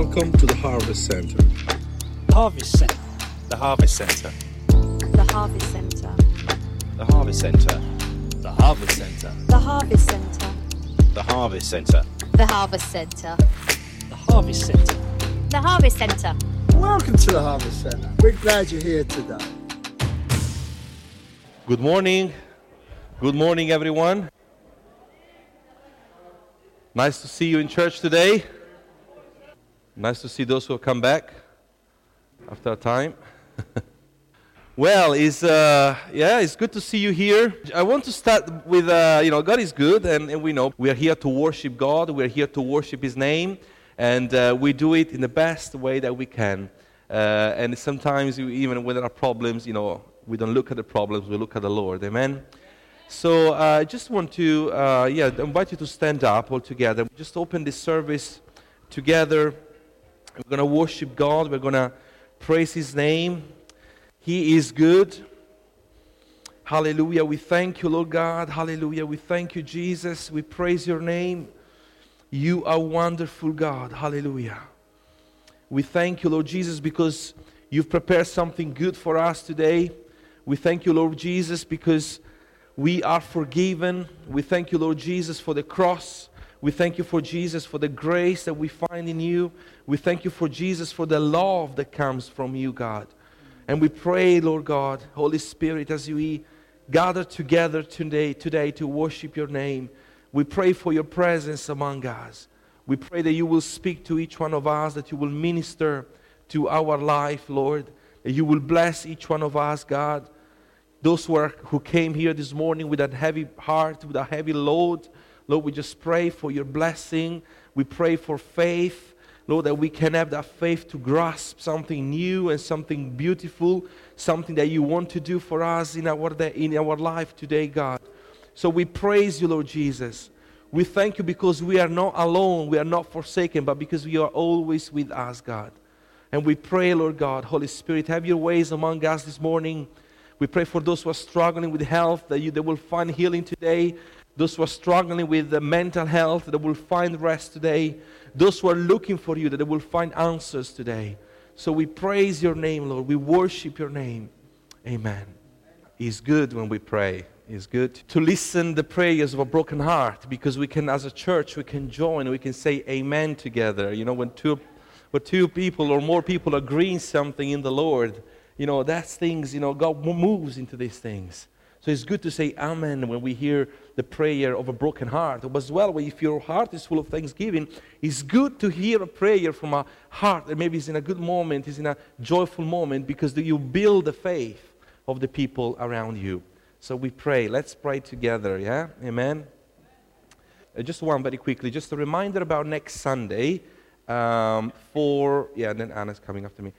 Welcome to the Harvest Centre. Harvest Centre. The Harvest Centre. The Harvest Centre. The Harvest Centre. The Harvest Centre. The Harvest Centre. The Harvest Centre. The Harvest Centre. The Harvest Centre. The Harvest Centre. Welcome to the Harvest Centre. We're glad you're here today. Good morning. Good morning, everyone. Nice to see you in church today. Nice to see those who have come back after a time. Well, it's good to see you here. I want to start with, God is good, and we know we are here to worship God. We are here to worship His name, and we do it in the best way that we can. And sometimes, even when there are problems, we don't look at the problems, we look at the Lord. Amen? So I just want to, invite you to stand up all together. Just open this service together. We're going to worship God. We're going to praise His name. He is good. Hallelujah. We thank you, Lord God. Hallelujah. We thank you, Jesus. We praise your name. You are wonderful, God. Hallelujah. We thank you, Lord Jesus, because you've prepared something good for us today. We thank you, Lord Jesus, because we are forgiven. We thank you, Lord Jesus, for the cross. We thank you for Jesus, for the grace that we find in you. We thank you for Jesus, for the love that comes from you, God. And we pray, Lord God, Holy Spirit, as we gather together today to worship your name, we pray for your presence among us. We pray that you will speak to each one of us, that you will minister to our life, Lord, that you will bless each one of us, God. Those who came here this morning with a heavy heart, with a heavy load, Lord, we just pray for your blessing. We pray for faith. Lord, that we can have that faith to grasp something new and something beautiful, something that you want to do for us in our life today, God. So we praise you, Lord Jesus. We thank you because we are not alone, we are not forsaken, but because you are always with us, God. And we pray, Lord God, Holy Spirit, have your ways among us this morning. We pray for those who are struggling with health, that they will find healing today. Those who are struggling with the mental health, that will find rest today. Those who are looking for you, that they will find answers today. So we praise your name, Lord. We worship your name. Amen. It's good when we pray. It's good to listen the prayers of a broken heart, because we can, as a church, we can join. We can say amen together. When two people or more people agree in something in the Lord, that's things, God moves into these things. So it's good to say amen when we hear the prayer of a broken heart. As well, if your heart is full of thanksgiving, it's good to hear a prayer from a heart that maybe is in a good moment, is in a joyful moment, because you build the faith of the people around you. So we pray. Let's pray together, yeah? Amen? Just one very quickly. Just a reminder about next Sunday. And then Anna's coming after me.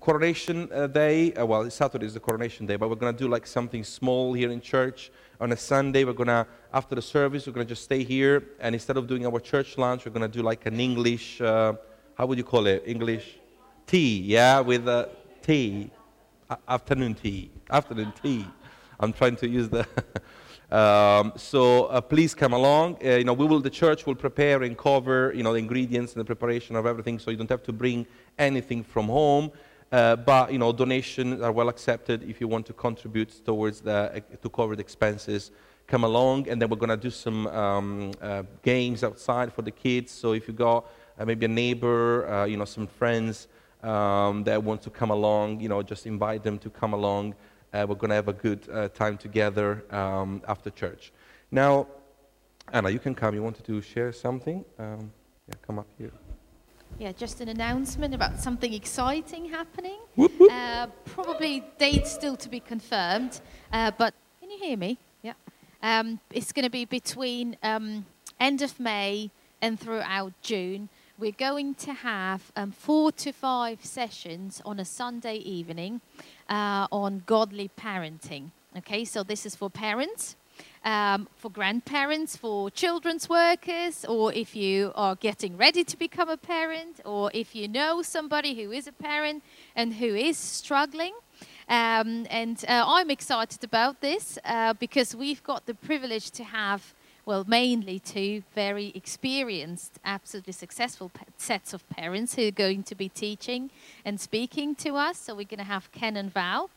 Coronation Day, Saturday is the Coronation Day, but we're going to do something small here in church. On a Sunday, we're going to, after the service, we're going to just stay here, and instead of doing our church lunch, we're going to do an English, how would you call it, English tea, yeah, with tea, afternoon tea, I'm trying to use the... So please come along. The church will prepare and cover, the ingredients and the preparation of everything, so you don't have to bring anything from home. But donations are well accepted if you want to contribute towards to cover the expenses. Come along, and then we're gonna do some games outside for the kids. So if you got maybe a neighbor, some friends that want to come along, just invite them to come along. We're going to have a good time together after church. Now, Anna, you can come. You wanted to share something? Come up here. Yeah, just an announcement about something exciting happening. Whoop, whoop. Probably date still to be confirmed, but can you hear me? Yeah. It's going to be between end of May and throughout June. We're going to have 4 to 5 sessions on a Sunday evening on godly parenting. Okay, so this is for parents, for grandparents, for children's workers, or if you are getting ready to become a parent, or if you know somebody who is a parent and who is struggling. I'm excited about this because we've got the privilege to have well, mainly to very experienced, absolutely successful sets of parents who are going to be teaching and speaking to us. So we're going to have Ken and Val.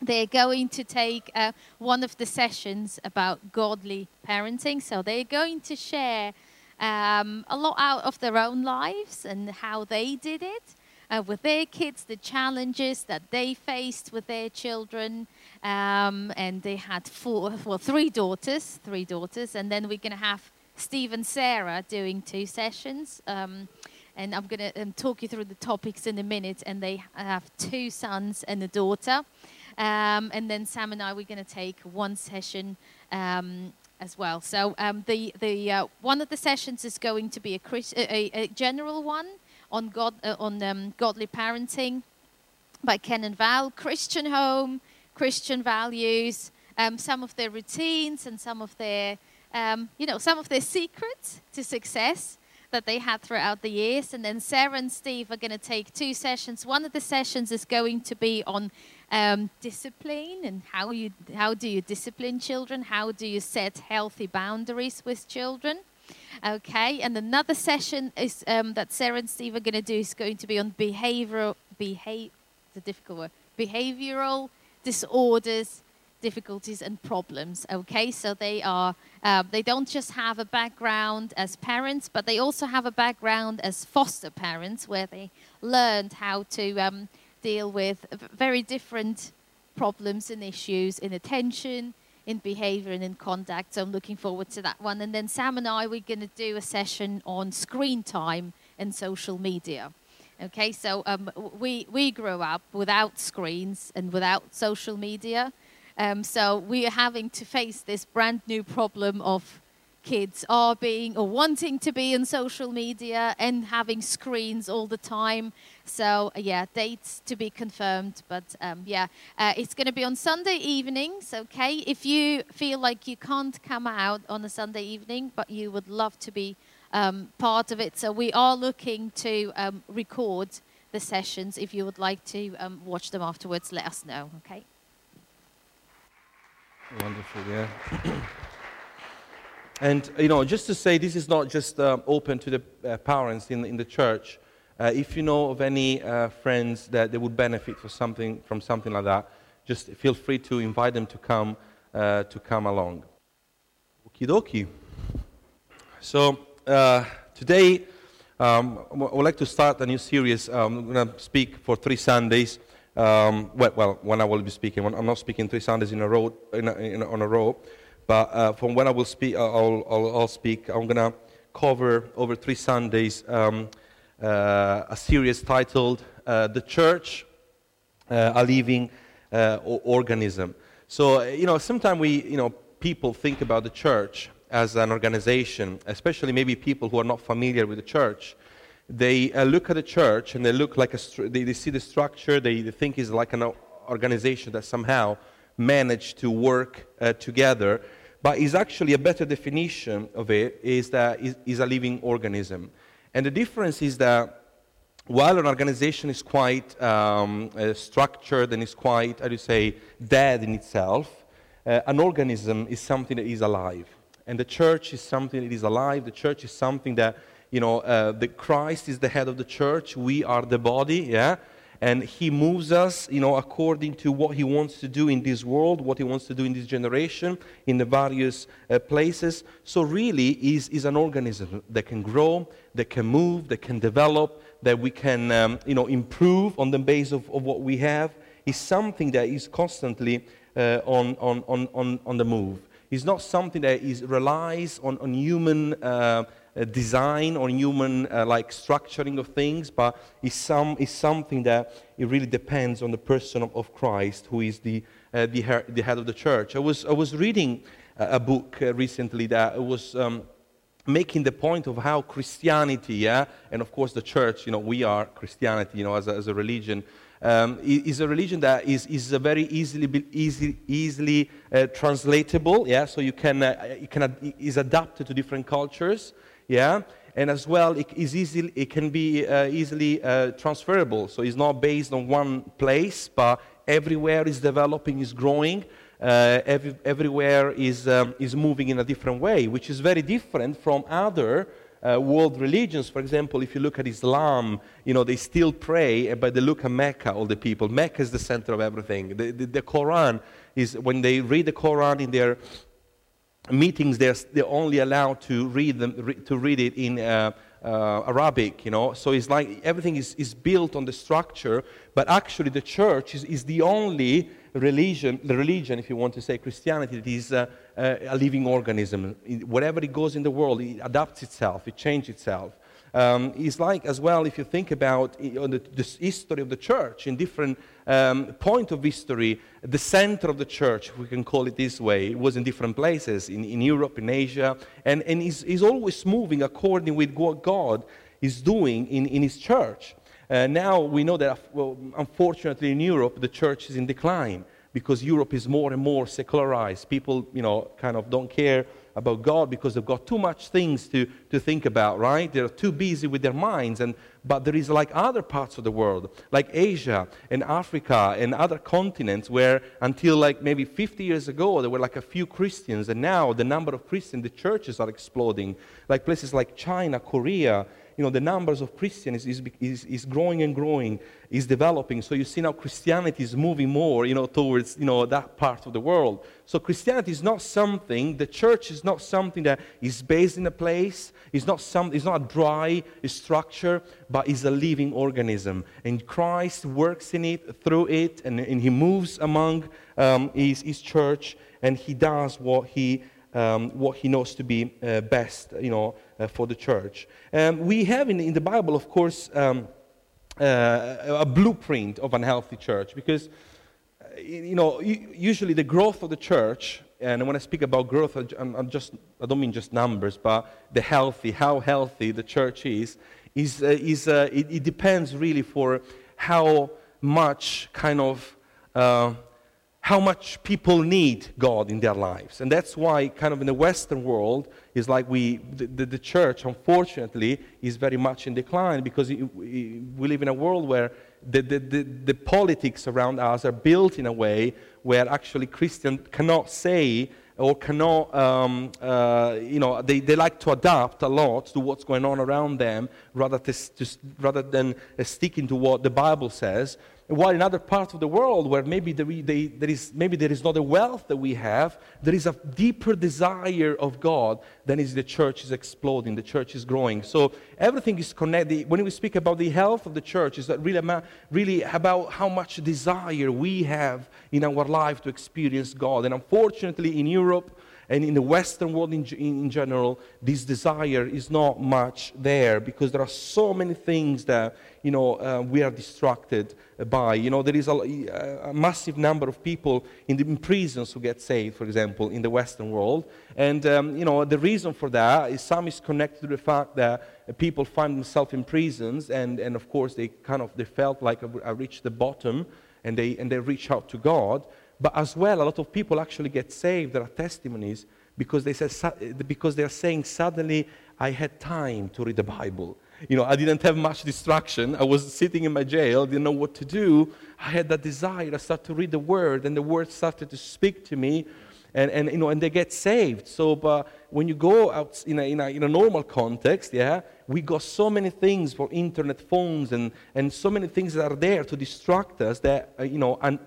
They're going to take one of the sessions about godly parenting. So they're going to share a lot out of their own lives and how they did it with their kids, the challenges that they faced with their children. And they had three daughters. And then we're going to have Steve and Sarah doing two sessions. And I'm going to talk you through the topics in a minute. And they have two sons and a daughter. And then Sam and I, we're going to take one session as well. So the one of the sessions is going to be a general one on godly parenting by Ken and Val, Christian home, Christian values, some of their routines and some of their some of their secrets to success that they had throughout the years. And then Sarah and Steve are going to take two sessions. One of the sessions is going to be on discipline and how do you discipline children? How do you set healthy boundaries with children? Okay, and another session is that Sarah and Steve are going to do is going to be on behavioral disorders, difficulties and problems. Okay, so they are they don't just have a background as parents, but they also have a background as foster parents, where they learned how to deal with very different problems and issues in attention, in behavior, and in conduct. So I'm looking forward to that one. And then Sam and I, we're going to do a session on screen time and social media. Okay, so we grew up without screens and without social media. So we are having to face this brand new problem of kids are being or wanting to be on social media and having screens all the time. So yeah, dates to be confirmed, but it's going to be on Sunday evenings. Okay, if you feel like you can't come out on a Sunday evening but you would love to be part of it, so we are looking to record the sessions. If you would like to watch them afterwards, let us know. Okay, wonderful. Yeah. And, just to say, this is not just open to the parents in the church. If you know of any friends that they would benefit from something like that, just feel free to invite them to come along. Okie dokie. So, today, I would like to start a new series. I'm going to speak for 3 Sundays. When I will be speaking. I'm not speaking 3 Sundays on a row. But from when I will speak, I'll speak. I'm going to cover over 3 Sundays a series titled "The Church: A Living Organism." So sometimes people think about the church as an organization, especially maybe people who are not familiar with the church. They look at the church and they look like they see the structure. They think it's like an organization that somehow manage to work together, but is actually a better definition of it is that it is a living organism. And the difference is that while an organization is quite structured and is quite, I would say, dead in itself, an organism is something that is alive. And the church is something that is alive. The church is something that, the Christ is the head of the church. We are the body, yeah? And he moves us, according to what he wants to do in this world, what he wants to do in this generation, in the various places. So really is an organism that can grow, that can move, that can develop, that we can, improve on the basis of what we have. Is something that is constantly on the move. It's not something that relies on human design or human structuring of things, but is something that it really depends on the person of Christ, who is the head of the church. I was reading a book recently that was making the point of how Christianity, and of course the church, we are Christianity, as a religion, is a religion that is a very easily translatable, yeah. So is adapted to different cultures. Yeah, and as well, it can be easily transferable. So it's not based on one place, but everywhere is developing, is growing. everywhere is moving in a different way, which is very different from other world religions. For example, if you look at Islam, you know, they still pray, but they look at Mecca, all the people. Mecca is the center of everything. The Quran is, when they read the Quran in their meetings, they're only allowed to read it in Arabic, you know. So it's like everything is built on the structure, but actually the church is the only religion, if you want to say Christianity, that is a living organism. Whatever it goes in the world, it adapts itself, it changes itself. It's like, as well, if you think about the history of the church in different point of history, the center of the church, if we can call it this way, it was in different places, in Europe, in Asia, and is always moving according with what God is doing in his church. Now we know that, well, unfortunately, in Europe, the church is in decline because Europe is more and more secularized. People, you know, kind of don't care about God because they've got too much things to think about, right? They're too busy with their minds. But there is like other parts of the world, like Asia and Africa and other continents where until like maybe 50 years ago, there were like a few Christians. And now the number of Christians, the churches are exploding. Like places like China, Korea, you know, the numbers of Christians is growing and growing, is developing. So you see now Christianity is moving more, you know, towards, you know, that part of the world. So Christianity is not something, the church is not something that is based in a place, it's not a dry structure, but it's a living organism. And Christ works in it, through it, and he moves among his church, and he does what he knows to be best, you know, for the church. We have in the Bible, of course, a blueprint of an healthy church because, you know, usually the growth of the church, and when I speak about growth, I don't mean just numbers, but the healthy, how healthy the church is it depends really for how much kind of how much people need God in their lives. And that's why kind of in the Western world, it's like the church, unfortunately, is very much in decline because we live in a world where the politics around us are built in a way where actually Christians cannot say or cannot, you know, they like to adapt a lot to what's going on around them rather than sticking to what the Bible says. While in other parts of the world where maybe there is not the wealth that we have, there is a deeper desire of God than is the church is exploding, the church is growing. So everything is connected. When we speak about the health of the church, it's really about how much desire we have in our life to experience God. And unfortunately, in Europe and in the Western world in general, this desire is not much there because there are so many things that, you know, we are distracted by. You know, there is a massive number of people in prisons who get saved, for example, in the Western world. And, you know, the reason for that is some is connected to the fact that people find themselves in prisons and of course, they felt like I reached the bottom and they reach out to God. But as well, a lot of people actually get saved. There are testimonies because they are saying, suddenly I had time to read the Bible. You know, I didn't have much distraction. I was sitting in my jail, didn't know what to do. I had that desire. I started to read the Word, and the Word started to speak to me, and you know, and they get saved. So, but when you go out in a normal context, yeah, we got so many things for internet phones and so many things that are there to distract us that you know and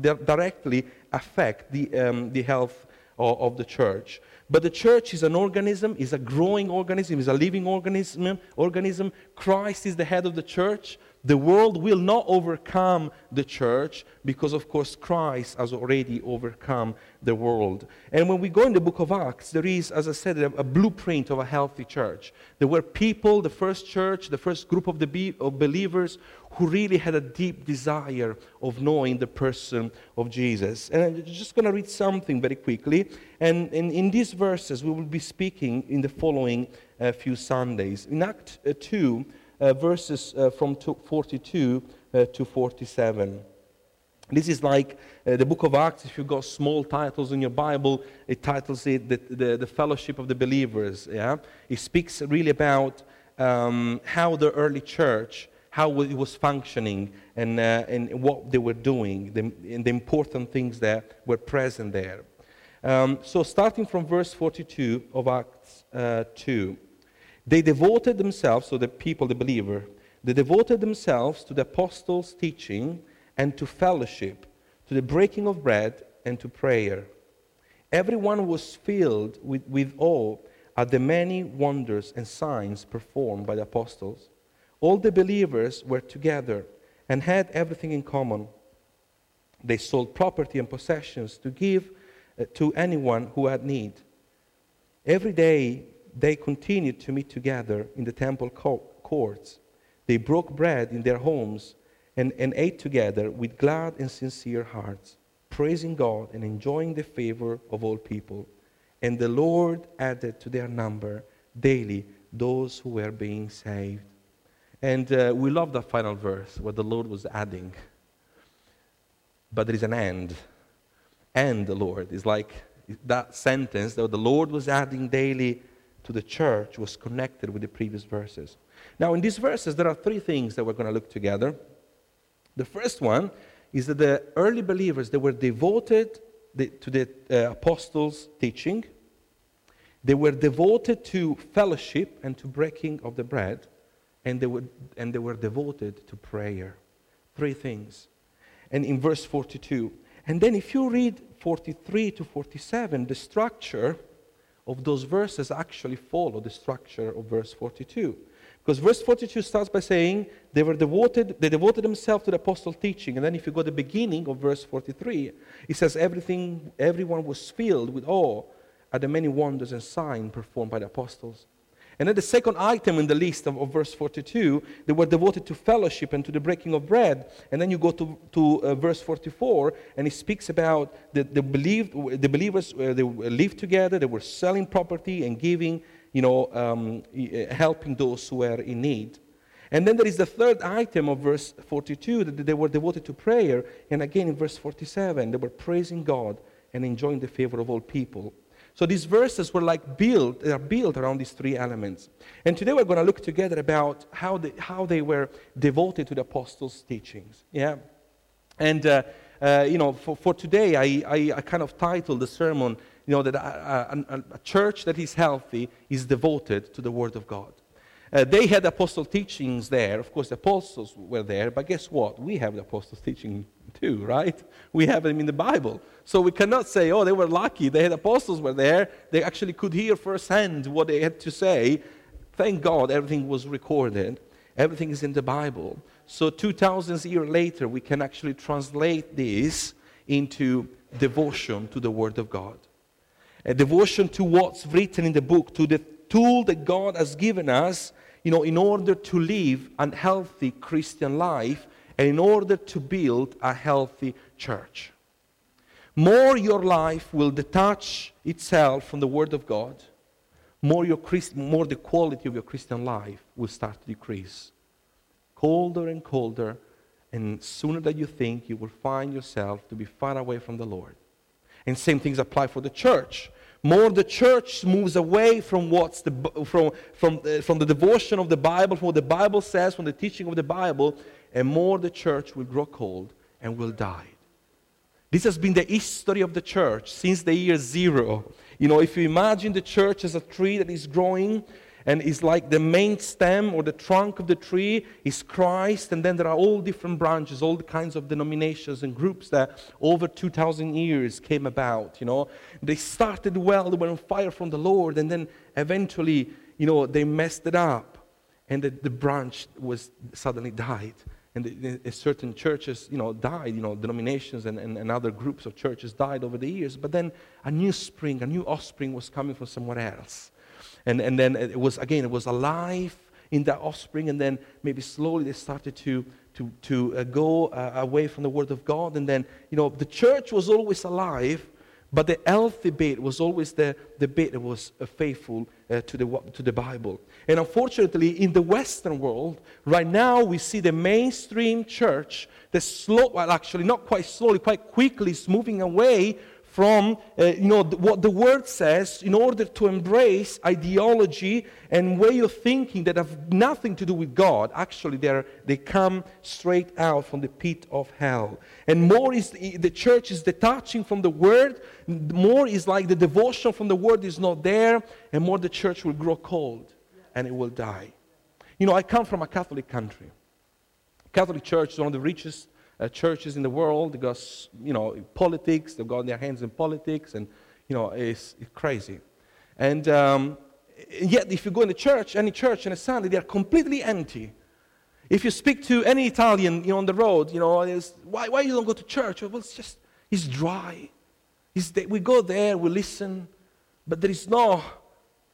directly affect the health of the church. But the church is an organism, is a growing organism, is a living organism. Christ is the head of the church. The world will not overcome the church because, of course, Christ has already overcome the world. And when we go in the book of Acts, there is, as I said, a blueprint of a healthy church. There were people, the first church, the first group of believers who really had a deep desire of knowing the person of Jesus. And I'm just going to read something very quickly. And in these verses, we will be speaking in the following few Sundays. In Acts 2, verses from 42 to 47. This is like the book of Acts. If you got small titles in your Bible, it titles it the Fellowship of the Believers. Yeah, it speaks really about how the early church how it was functioning and what they were doing, and the important things that were present there. So starting from verse 42 of Acts 2, they devoted themselves, so the people, the believer, they devoted themselves to the apostles' teaching and to fellowship, to the breaking of bread and to prayer. Everyone was filled with awe at the many wonders and signs performed by the apostles. All the believers were together and had everything in common. They sold property and possessions to give to anyone who had need. Every day they continued to meet together in the temple courts. They broke bread in their homes and ate together with glad and sincere hearts, praising God and enjoying the favor of all people. And the Lord added to their number daily those who were being saved. And we love that final verse where the Lord was adding. But there is an end. And the Lord is like that sentence that the Lord was adding daily to the church was connected with the previous verses. Now, in these verses, there are three things that we're going to look together. The first one is that the early believers, they were devoted to the apostles' teaching. They were devoted to fellowship and to breaking of the bread. And they were devoted to prayer. Three things. And in verse 42. And then if you read 43 to 47, the structure of those verses actually follow the structure of verse 42. Because verse 42 starts by saying they devoted themselves to the apostle teaching. And then if you go to the beginning of verse 43, it says everyone was filled with awe at the many wonders and signs performed by the apostles. And then the second item in the list of verse 42, they were devoted to fellowship and to the breaking of bread. And then you go to verse 44, and it speaks about the believers, they lived together, they were selling property and giving, helping those who were in need. And then there is the third item of verse 42, that they were devoted to prayer. And again in verse 47, they were praising God and enjoying the favor of all people. So these verses are built around these three elements. And today we're going to look together about how they were devoted to the apostles' teachings. Yeah, and for today I kind of titled the sermon, that a church that is healthy is devoted to the Word of God. They had apostle teachings there. Of course, the apostles were there, but guess what? We have the apostles' teaching too, right? We have them in the Bible. So we cannot say, they were lucky. They had apostles were there. They actually could hear firsthand what they had to say. Thank God everything was recorded. Everything is in the Bible. So 2,000 years later, we can actually translate this into devotion to the Word of God. A devotion to what's written in the book, to the tool that God has given us, in order to live a healthy Christian life and in order to build a healthy church. More your life will detach itself from the Word of God, more the quality of your Christian life will start to decrease. Colder and colder, and sooner than you think, you will find yourself to be far away from the Lord. And same things apply for the church. More the church moves away from from the devotion of the Bible, from what the Bible says, from the teaching of the Bible, and more the church will grow cold and will die. This has been the history of the church since the year zero. If you imagine the church as a tree that is growing, and it's like the main stem or the trunk of the tree is Christ, and then there are all different branches, all kinds of denominations and groups that over 2,000 years came about, They started well, they were on fire from the Lord, and then eventually, they messed it up, and the branch was suddenly died. And certain churches, died, denominations and other groups of churches died over the years, but then a new offspring was coming from somewhere else. And then it was alive in that offspring, and then maybe slowly they started to go away from the Word of God. And then, the church was always alive, but the healthy bit was always the bit that was faithful to the Bible. And unfortunately, in the Western world, right now we see the mainstream church, quite quickly is moving away from what the Word says in order to embrace ideology and way of thinking that have nothing to do with God. Actually, they come straight out from the pit of hell. And more is the church is detaching from the Word. More is like the devotion from the Word is not there, and more the church will grow cold and it will die. You know, I come from a Catholic country. Catholic Church is one of the richest churches in the world. They got, politics. They've got their hands in politics, and it's crazy. And yet, if you go in a church, any church on a Sunday, they are completely empty. If you speak to any Italian, on the road, why you don't go to church? Well, it's dry. We go there, we listen, but there is no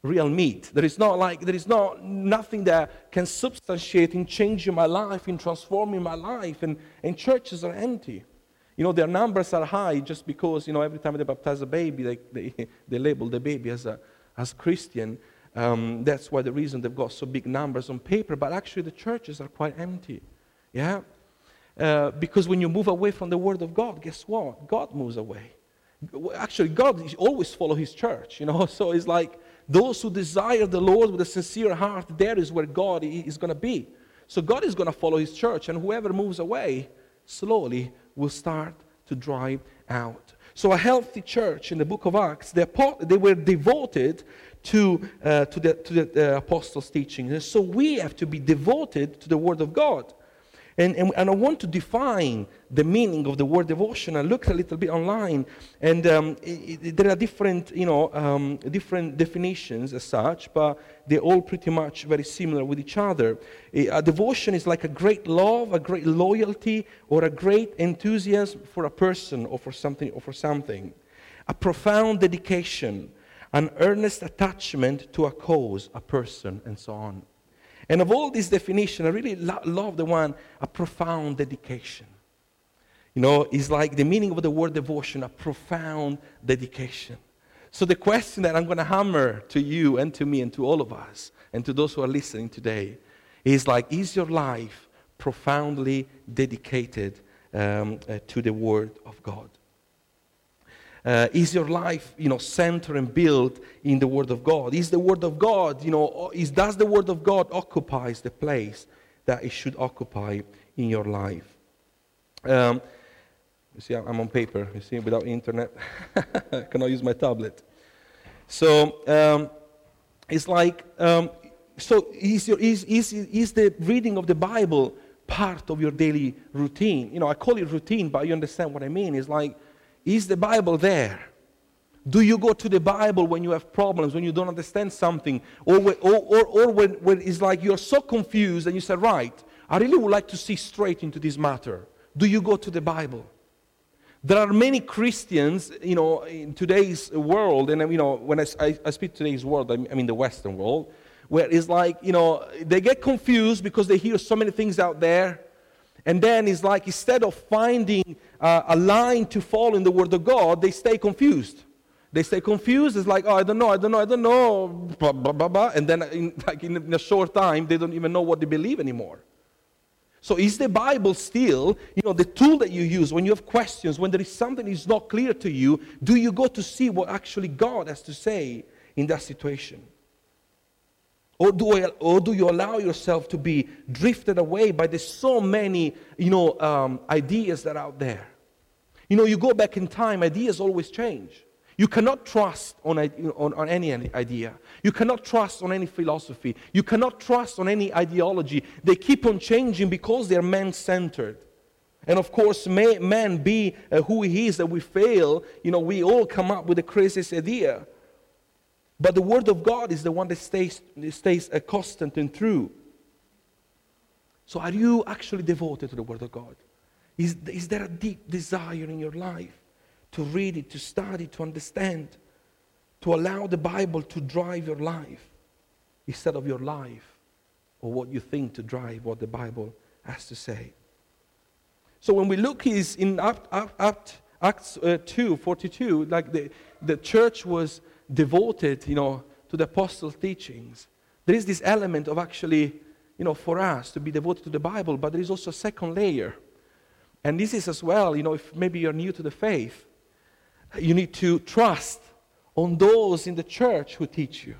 real meat. There is nothing that can substantiate in changing my life, in transforming my life, and churches are empty. Their numbers are high just because, every time they baptize a baby, they label the baby as Christian. That's why the reason they've got so big numbers on paper, but actually the churches are quite empty. Yeah? Because when you move away from the Word of God, guess what? God moves away. Actually, God always follows His church, so it's like those who desire the Lord with a sincere heart, there is where God is going to be. So God is going to follow His church, and whoever moves away slowly will start to dry out. So a healthy church in the book of Acts, they were devoted to the apostles' teaching. And so we have to be devoted to the Word of God. And I want to define the meaning of the word devotion. I looked a little bit online, and there are different, different definitions as such, but they're all pretty much very similar with each other. A devotion is like a great love, a great loyalty, or a great enthusiasm for a person or for something. A profound dedication, an earnest attachment to a cause, a person, and so on. And of all these definitions, I really love the one, a profound dedication. It's like the meaning of the word devotion, a profound dedication. So the question that I'm going to hammer to you and to me and to all of us and to those who are listening today is your life profoundly dedicated to the Word of God? Is your life, centered and built in the Word of God? Is the Word of God, does the Word of God occupy the place that it should occupy in your life? You see, I'm on paper, without internet. I cannot use my tablet. So, is the reading of the Bible part of your daily routine? I call it routine, but you understand what I mean. Is the Bible there? Do you go to the Bible when you have problems, when you don't understand something, or when it's like you're so confused and you say, right, I really would like to see straight into this matter. Do you go to the Bible? There are many Christians, in today's world, and when I speak today's world, I mean the Western world, where it's they get confused because they hear so many things out there. And then it's instead of finding a line to follow in the Word of God, they stay confused. It's I don't know, blah, blah, blah, blah. And then in a short time, they don't even know what they believe anymore. So is the Bible still, the tool that you use when you have questions, when there is something that is not clear to you? Do you go to see what actually God has to say in that situation? Or do you allow yourself to be drifted away by the so many, ideas that are out there? You go back in time, ideas always change. You cannot trust on any idea. You cannot trust on any philosophy. You cannot trust on any ideology. They keep on changing because they are man-centered. And of course, may man be who he is, that we fail. We all come up with the craziest idea. But the Word of God is the one that stays constant and true. So are you actually devoted to the Word of God? Is there a deep desire in your life to read it, to study, to understand, to allow the Bible to drive your life instead of your life or what you think to drive what the Bible has to say? So when we look in Acts 2:42, the church was devoted, to the apostles' teachings. There is this element of actually, for us to be devoted to the Bible, but there is also a second layer. And this is as well, if maybe you're new to the faith, You need to trust on those in the church who teach you.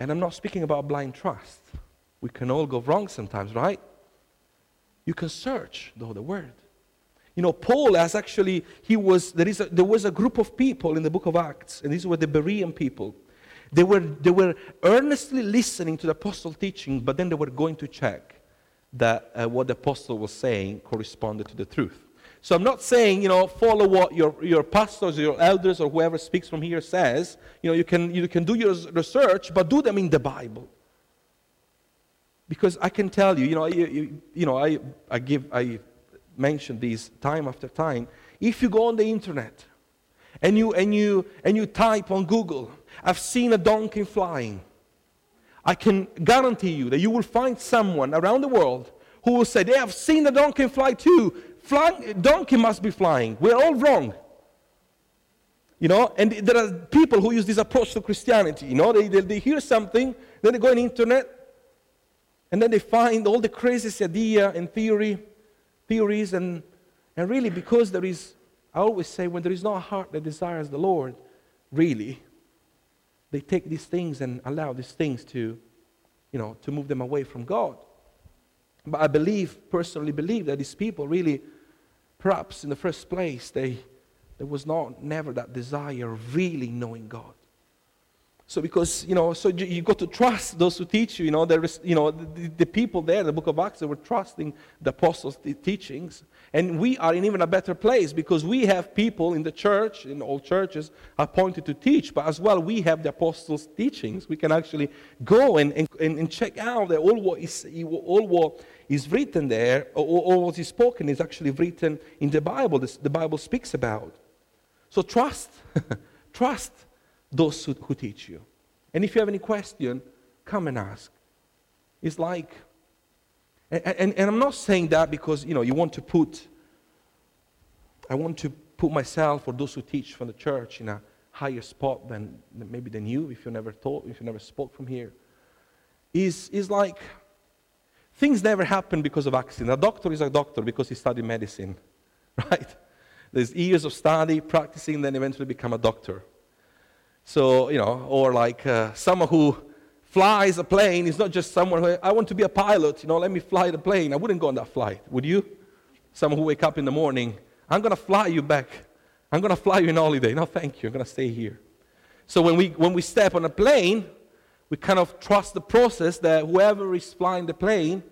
And I'm not speaking about blind trust. We can all go wrong sometimes, right? You can search, though, the Word. You know, Paul has actually, there was a group of people in the book of Acts, and these were the Berean people. They were earnestly listening to the apostle teaching, but then they were going to check that what the apostle was saying corresponded to the truth. So I'm not saying, you know, follow what your pastors or your elders or whoever speaks from here says. You know, you can do your research, but do them in the Bible. Because I can tell you, I mention these time after time. If you go on the internet and you type on Google, I've seen a donkey flying, I can guarantee you that you will find someone around the world who will say, "They have seen the donkey fly too. Donkey must be flying. We're all wrong." You know, and there are people who use this approach to Christianity. You know, they hear something, then they go on the internet, and then they find all the craziest idea and theories, and really, because there is, I always say, when there is no heart that desires the Lord, really, they take these things and allow these things to, you know, to move them away from God. But I personally believe that these people really, perhaps in the first place, there was never that desire of really knowing God. So because, you know, so you got to trust those who teach you. You know, there is, you know, the people there in the book of Acts, they were trusting the apostles' teachings. And we are in even a better place because we have people in the church, in all churches, appointed to teach. But as well, we have the apostles' teachings. We can actually go and check out that all what is written there, all what is spoken is actually written in the Bible. The Bible speaks about. So trust. Those who teach you. And if you have any question, come and ask. It's like, and I'm not saying that because, you know, I want to put myself or those who teach from the church in a higher spot than maybe than you, if you never spoke from here. Is like, things never happen because of accident. A doctor is a doctor because he studied medicine, right? There's years of study, practicing, then eventually become a doctor. So, you know, or like someone who flies a plane is not just someone who, I want to be a pilot, you know, let me fly the plane. I wouldn't go on that flight, would you? Someone who wake up in the morning, I'm going to fly you back. I'm going to fly you on holiday. No, thank you. I'm going to stay here. So when we step on a plane, we kind of trust the process that whoever is flying the plane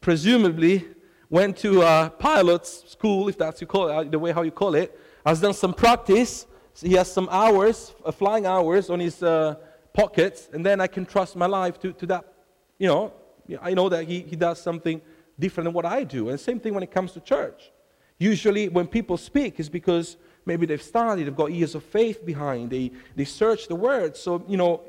presumably went to a pilot's school, if that's the way you call it, has done some practice. So he has some hours, flying hours on his pockets, and then I can trust my life to that. You know, I know that he does something different than what I do. And same thing when it comes to church. Usually when people speak, it's because maybe they've studied, they've got years of faith behind, they search the Word. So, you know,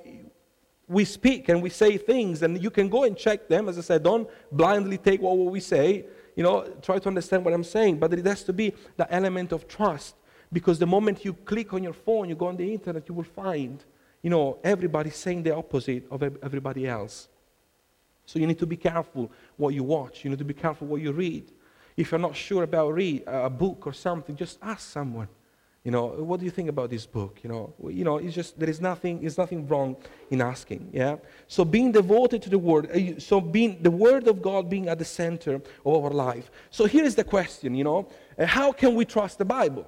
we speak and we say things, and you can go and check them. As I said, don't blindly take what we say. You know, try to understand what I'm saying. But it has to be that element of trust. Because the moment you click on your phone, you go on the internet, you will find, you know, everybody saying the opposite of everybody else. So you need to be careful what you watch. You need to be careful what you read. If you're not sure about a book or something, just ask someone. You know, what do you think about this book? You know, it's just there is nothing wrong in asking. Yeah. So being devoted to the Word. So being the Word of God being at the center of our life. So here is the question. You know, how can we trust the Bible?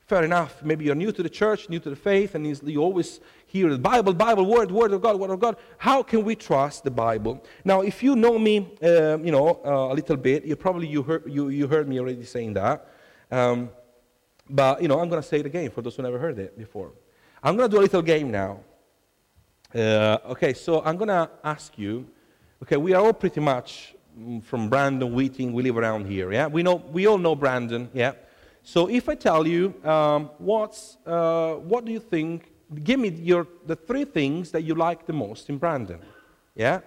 Fair enough, maybe you're new to the church, new to the faith, and you always hear the Bible, Word of God, Word of God. How can we trust the Bible? Now, if you know me, a little bit, you heard me already saying that. But, you know, I'm going to say it again for those who never heard it before. I'm going to do a little game now. Okay, so I'm going to ask you, okay, we are all pretty much from Brandon, Wheaton, we live around here, yeah? We all know Brandon, yeah? So if I tell you, what do you think, give me the three things that you like the most in Brandon, yeah?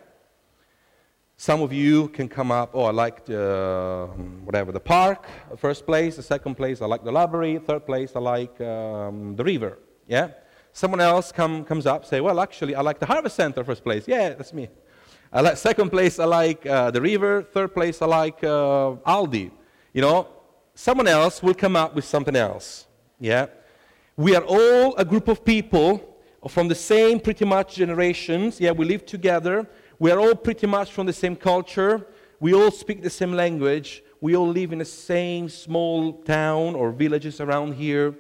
Some of you can come up, I like the park, first place, the second place, I like the library, third place, I like the river, yeah? Someone else comes up, say, well, actually, I like the Harvest Centre, first place, yeah, that's me. I like second place, I like the river, third place, I like Aldi, you know? someone else will come up with something else. Yeah? We are all a group of people from the same pretty much generations. Yeah, we live together. We are all pretty much from the same culture. We all speak the same language. We all live in the same small town or villages around here.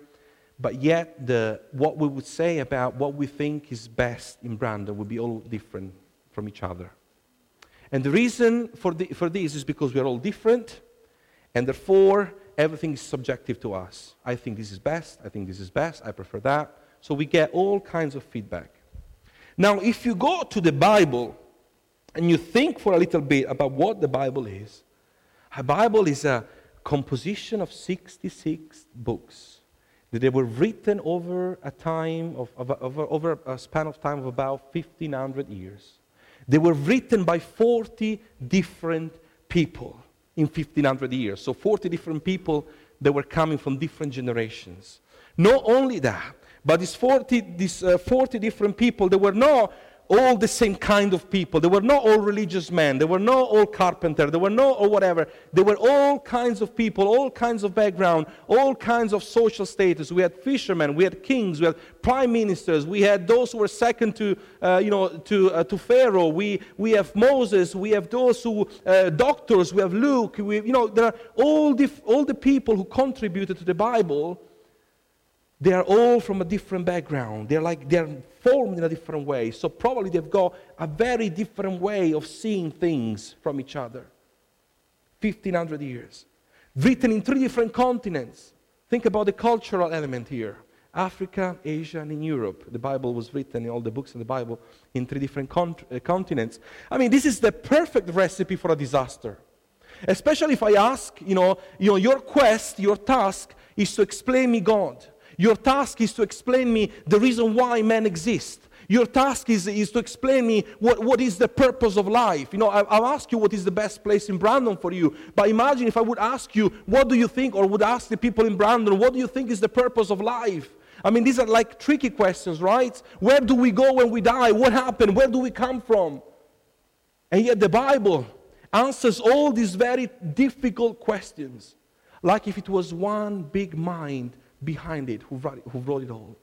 But yet, what we would say about what we think is best in Brandon would be all different from each other. And the reason for this is because we are all different, and therefore, everything is subjective to us. I think this is best. I think this is best. I prefer that. So we get all kinds of feedback. Now, if you go to the Bible and you think for a little bit about what the Bible is, a Bible is a composition of 66 books. They were written over a time over a span of time of about 1,500 years. They were written by 40 different people in 1,500 years. So 40 different people that were coming from different generations. Not only that, but these 40 different people, they were not all the same kind of people. They were not all religious men. They were not all carpenters. They were not all whatever. They were all kinds of people, all kinds of background, all kinds of social status. We had fishermen. We had kings. We had prime ministers. We had those who were second to Pharaoh. We have Moses. We have those who doctors. We have Luke. There are all the people who contributed to the Bible. They are all from a different background. They're formed in a different way. So probably they've got a very different way of seeing things from each other. 1,500 years. Written in 3 different continents. Think about the cultural element here. Africa, Asia, and in Europe. The Bible was written, in all the books in the Bible, in 3 different continents. I mean, this is the perfect recipe for a disaster. Especially if I ask, your quest, your task is to explain me God. Your task is to explain me the reason why men exist. Your task is to explain me what is the purpose of life. I'll ask you what is the best place in Brandon for you. But imagine if I would ask you, what do you think, or would ask the people in Brandon, what do you think is the purpose of life? I mean, these are like tricky questions, right? Where do we go when we die? What happened? Where do we come from? And yet the Bible answers all these very difficult questions, like if it was one big mind behind it, who wrote it all.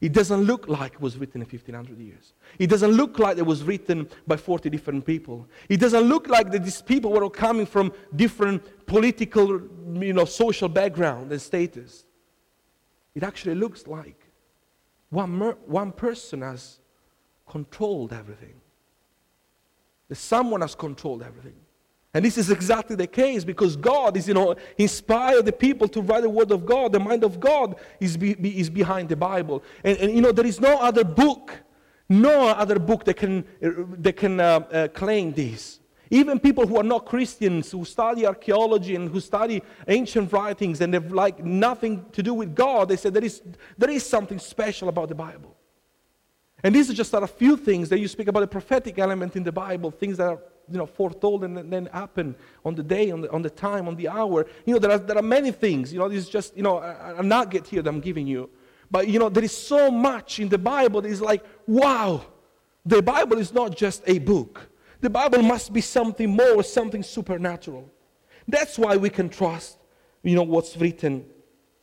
It doesn't look like it was written in 1,500 years. It doesn't look like it was written by 40 different people. It doesn't look like that these people were all coming from different political, social background and status. It actually looks like one person has controlled everything. That someone has controlled everything. And this is exactly the case, because God is, inspired the people to write the Word of God. The mind of God is behind the Bible. And there is no other book that can claim this. Even people who are not Christians, who study archaeology and who study ancient writings and have like nothing to do with God, they say there is something special about the Bible. And these are just a few things that you speak about the prophetic element in the Bible, things that are foretold and then happen on the day, on the time, on the hour. There are many things. This is just a nugget here that I'm giving you. But there is so much in the Bible that is like, wow, the Bible is not just a book. The Bible must be something more, something supernatural. That's why we can trust, what's written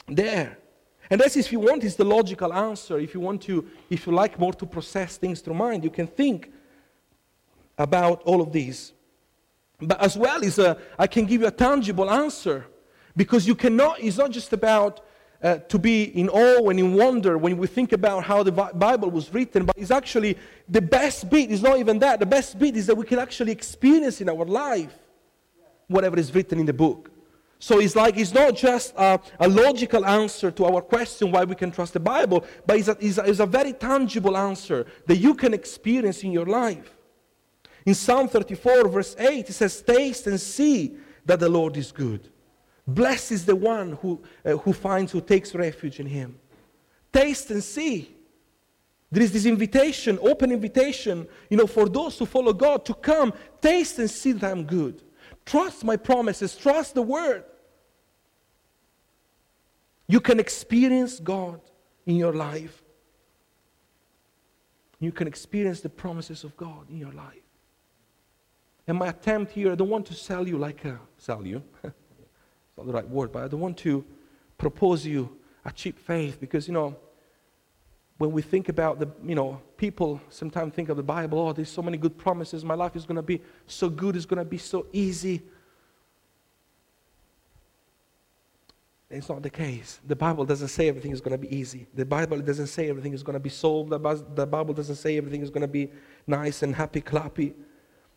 there. And that's, if you want, is the logical answer. If you like more to process things through mind, you can think about all of these. But as well, I can give you a tangible answer, because it's not just about to be in awe and in wonder when we think about how the Bible was written, but it's actually, the best bit is not even that. The best bit is that we can actually experience in our life whatever is written in the book. So it's like, it's not just a logical answer to our question why we can trust the Bible, but it's a very tangible answer that you can experience in your life. In Psalm 34, verse 8, it says, "Taste and see that the Lord is good. Blessed is the one who takes refuge in Him." Taste and see. There is this invitation, open invitation, for those who follow God to come, taste and see that I'm good. Trust my promises. Trust the Word. You can experience God in your life. You can experience the promises of God in your life. And my attempt here, I don't want to sell you not the right word, but I don't want to propose you a cheap faith, because, you know, when we think about the, you know, people sometimes think of the Bible, oh, there's so many good promises, my life is going to be so good, it's going to be so easy. It's not the case. The Bible doesn't say everything is going to be easy. The Bible doesn't say everything is going to be solved. The Bible doesn't say everything is going to be nice and happy, clappy.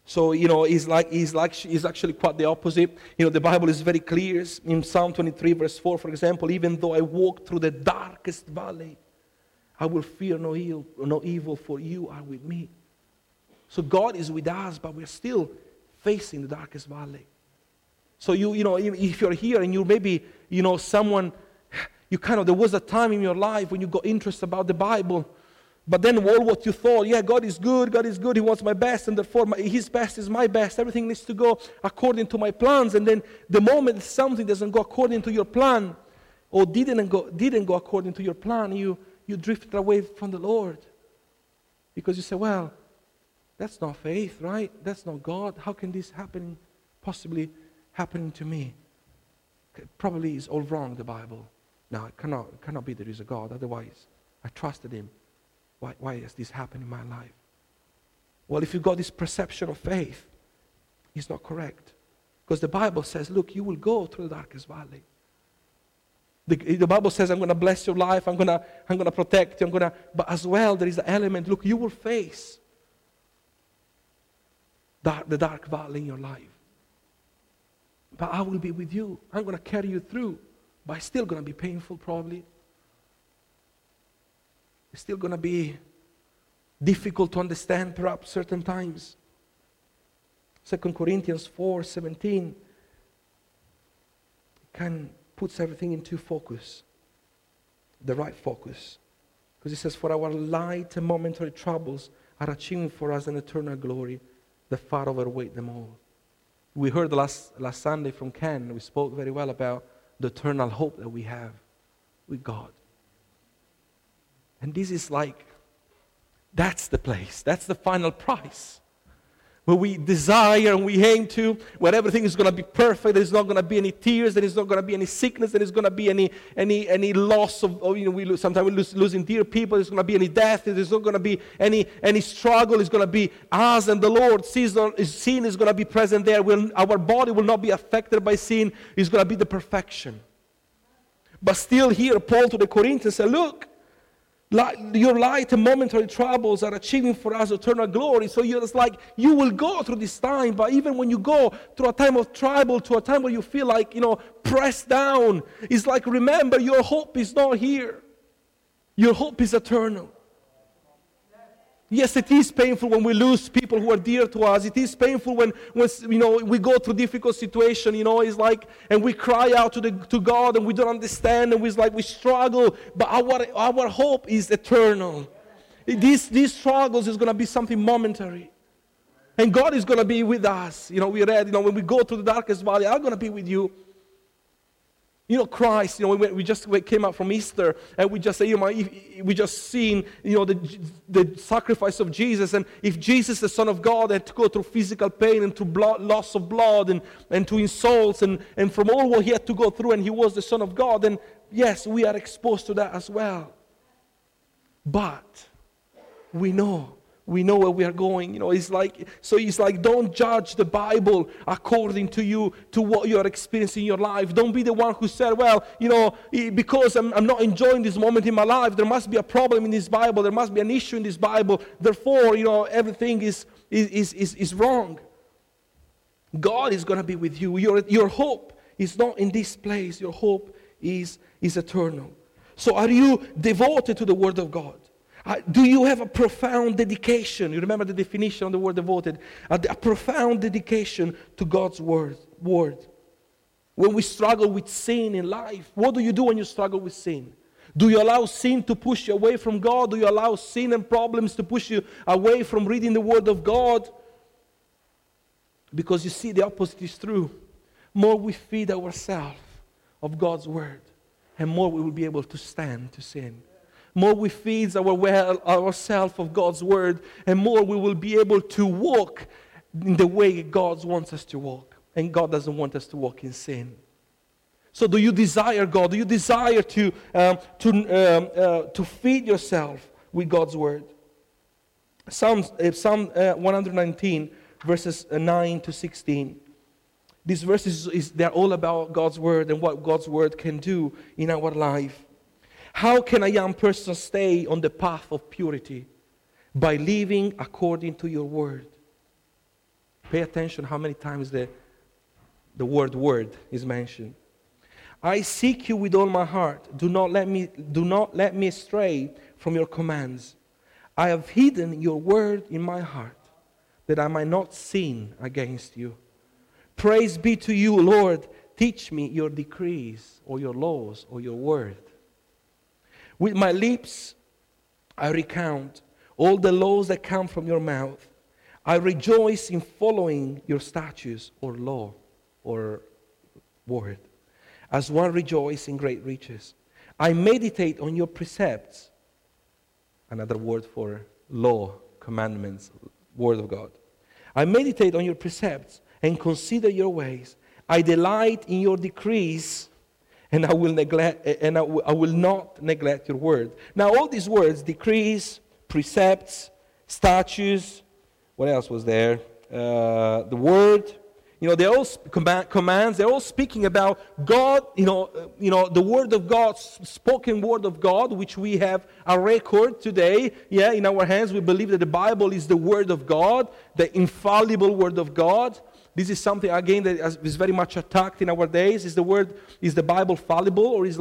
So, you know, it's actually quite the opposite. You know, the Bible is very clear. In Psalm 23, verse 4, for example, even though I walk through the darkest valley, I will fear no evil, for you are with me. So God is with us, but we're still facing the darkest valley. So you know, if you're here and you maybe, you know, someone, you kind of, there was a time in your life when you got interest about the Bible, but then all what you thought, yeah, God is good, He wants my best, and therefore His best is my best. Everything needs to go according to my plans, and then the moment something doesn't go according to your plan, or didn't go according to your plan, you drifted away from the Lord, because you say, well, that's not faith, right? That's not God. How can this happen? Possibly. Happening to me, probably is all wrong, the Bible. No, it cannot be there is a God, otherwise I trusted Him. Why has this happened in my life? Well, if you got this perception of faith, it's not correct, because the Bible says, look, you will go through the darkest valley. The Bible says, I'm going to bless your life, I'm going to protect you, but as well there is the element, look, you will face the dark valley in your life. But I will be with you. I'm going to carry you through. But it's still going to be painful, probably. It's still going to be difficult to understand, perhaps, certain times. 2 Corinthians 4:17 puts everything into focus. The right focus. Because it says, for our light and momentary troubles are achieving for us an eternal glory that far outweighs them all. We heard last Sunday from Ken, we spoke very well about the eternal hope that we have with God. And this is like, that's the place, that's the final prize, where we desire and we aim to, where everything is going to be perfect, there's not going to be any tears, there's not going to be any sickness, there's going to be any loss of, you know, sometimes we're losing dear people, there's going to be any death, there's not going to be any struggle, it's going to be us and the Lord. Sin is going to be present there, our body will not be affected by sin, it's going to be the perfection. But still here, Paul to the Corinthians said, look, your light and momentary troubles are achieving for us eternal glory. So it's like you will go through this time, but even when you go through a time of trouble, to a time where you feel like, you know, pressed down, it's like, remember, your hope is not here. Your hope is eternal. Yes, it is painful when we lose people who are dear to us. It is painful when you know, we go through difficult situation. You know, it's like, and we cry out to God, and we don't understand, and it's like we struggle. But our hope is eternal. These struggles is going to be something momentary, and God is going to be with us. You know, we read, you know, when we go through the darkest valley, I'm going to be with you. You know, Christ, you know, we came out from Easter, and we just say, you know, we just seen, you know, the sacrifice of Jesus, and if Jesus, the Son of God, had to go through physical pain and through loss of blood and to insults and from all what He had to go through, and He was the Son of God, then yes, we are exposed to that as well. But we know where we are going, you know, it's like don't judge the Bible according to what you are experiencing in your life. Don't be the one who said, well, you know, because I'm not enjoying this moment in my life, there must be a problem in this Bible, there must be an issue in this Bible, therefore, you know, everything is wrong. God is going to be with you. Your hope is not in this place, your hope is eternal. So are you devoted to the Word of God? Do you have a profound dedication? You remember the definition of the word devoted. A profound dedication to God's word. When we struggle with sin in life, what do you do when you struggle with sin? Do you allow sin to push you away from God? Do you allow sin and problems to push you away from reading the Word of God? Because you see, the opposite is true. More we feed ourselves of God's Word, and more we will be able to stand to sin. More we feed ourselves of God's Word, and more we will be able to walk in the way God wants us to walk. And God doesn't want us to walk in sin. So do you desire God? Do you desire to feed yourself with God's Word? Psalm 119, verses 9 to 16. These verses, they're all about God's Word and what God's Word can do in our life. How can a young person stay on the path of purity? By living according to your Word. Pay attention how many times the word is mentioned. I seek you with all my heart. Do not let me stray from your commands. I have hidden your word in my heart, that I might not sin against you. Praise be to you, Lord. Teach me your decrees or your laws or your word. With my lips I recount all the laws that come from your mouth. I rejoice in following your statutes or law or word. As one rejoices in great riches. I meditate on your precepts. Another word for law, commandments, word of God. I meditate on your precepts and consider your ways. I delight in your decrees, and I will not neglect your word. Now all these words, decrees, precepts, statutes, what else was there? The word. You know, they're all commands. They're all speaking about God, the Word of God, spoken Word of God, which we have a record today. Yeah, in our hands, we believe that the Bible is the Word of God, the infallible Word of God. This is something, again, that is very much attacked in our days. Is the Bible fallible, or is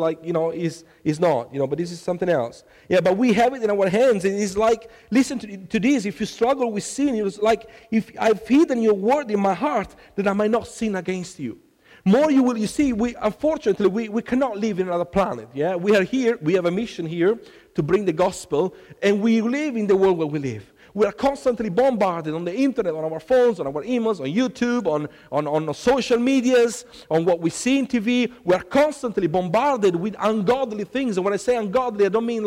is not? But this is something else. Yeah, but we have it in our hands. And it's like, listen to this. If you struggle with sin, it's like, if I've hidden your word in my heart, that I might not sin against you. More you will, you see, we unfortunately cannot live in another planet. Yeah, we are here, we have a mission here to bring the gospel, and we live in the world where we live. We are constantly bombarded on the internet, on our phones, on our emails, on YouTube, on social medias, on what we see in TV. We are constantly bombarded with ungodly things. And when I say ungodly, I don't mean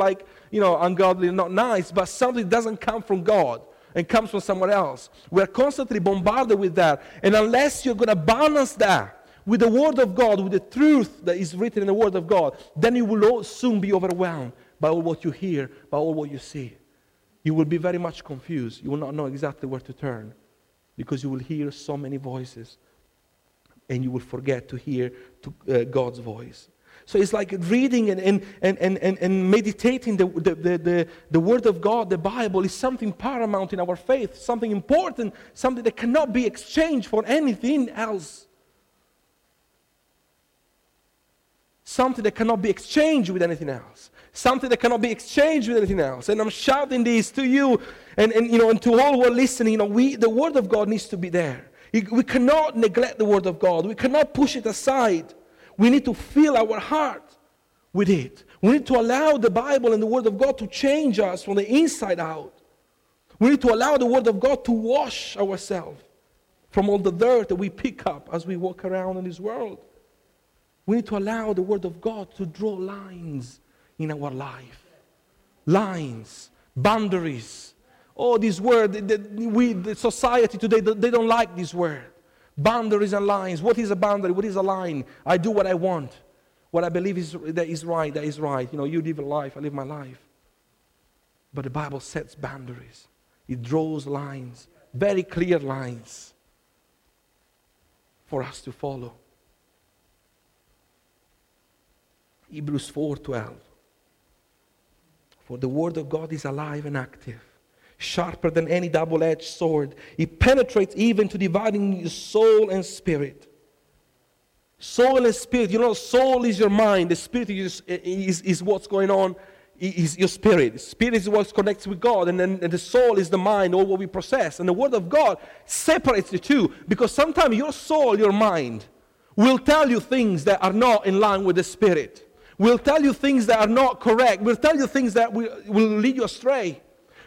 ungodly, not nice, but something that doesn't come from God and comes from somewhere else. We are constantly bombarded with that. And unless you're going to balance that with the Word of God, with the truth that is written in the Word of God, then you will all soon be overwhelmed by all what you hear, by all what you see. You will be very much confused. You will not know exactly where to turn, because you will hear so many voices, and you will forget to hear God's voice. So it's like reading and meditating the Word of God, the Bible, is something paramount in our faith, something important, something that cannot be exchanged for anything else. Something that cannot be exchanged with anything else. Something that cannot be exchanged with anything else. And I'm shouting this to you and to all who are listening. The Word of God needs to be there. We cannot neglect the Word of God. We cannot push it aside. We need to fill our heart with it. We need to allow the Bible and the Word of God to change us from the inside out. We need to allow the Word of God to wash ourselves from all the dirt that we pick up as we walk around in this world. We need to allow the Word of God to draw lines in our life. Lines, boundaries. Oh, this word, the society today, they don't like this word. Boundaries and lines. What is a boundary? What is a line? I do what I want. What I believe is right. You live a life, I live my life. But the Bible sets boundaries. It draws lines, very clear lines for us to follow. Hebrews 4:12. For the Word of God is alive and active, sharper than any double-edged sword. It penetrates even to dividing your soul and spirit. Soul and spirit. Soul is your mind. The spirit is what's going on. Is your spirit. Spirit is what connects with God, and then the soul is the mind, all what we process. And the Word of God separates the two, because sometimes your soul, your mind, will tell you things that are not in line with the Spirit. We'll tell you things that are not correct. We'll tell you things that will lead you astray.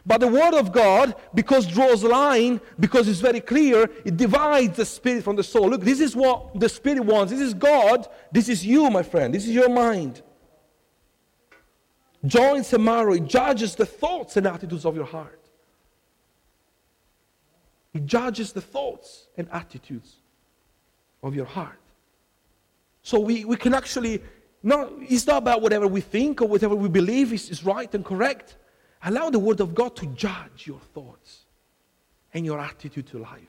But the Word of God, because draws a line, because it's very clear, it divides the spirit from the soul. Look, this is what the Spirit wants. This is God. This is you, my friend. This is your mind. Joins and marrow. It judges the thoughts and attitudes of your heart. It judges the thoughts and attitudes of your heart. So we can actually, no, it's not about whatever we think or whatever we believe is right and correct. Allow the Word of God to judge your thoughts and your attitude to life.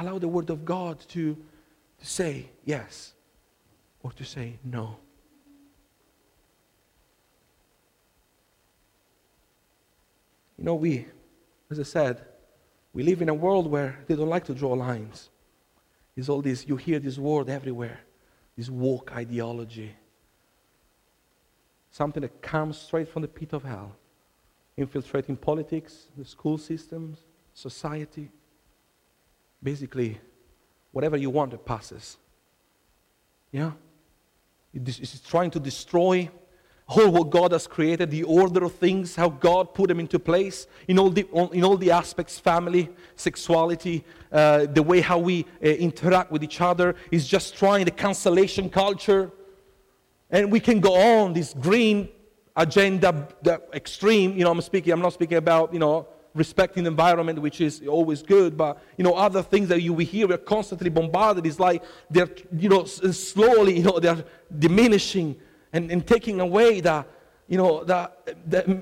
Allow the Word of God to say yes or to say no. You know, we, as I said, we live in a world where they don't like to draw lines. There's all this, you hear this word everywhere, this woke ideology. Something that comes straight from the pit of hell, infiltrating politics, the school systems, society. Basically, whatever you want, it passes. Yeah? It's trying to destroy all what God has created, the order of things, how God put them into place in all the aspects, family, sexuality, the way how we interact with each other. Is just trying the cancellation culture. And we can go on this green agenda, the extreme, I'm not speaking about, respecting the environment, which is always good, but, other things that we hear, we're constantly bombarded. It's like they're, slowly, they're diminishing and taking away the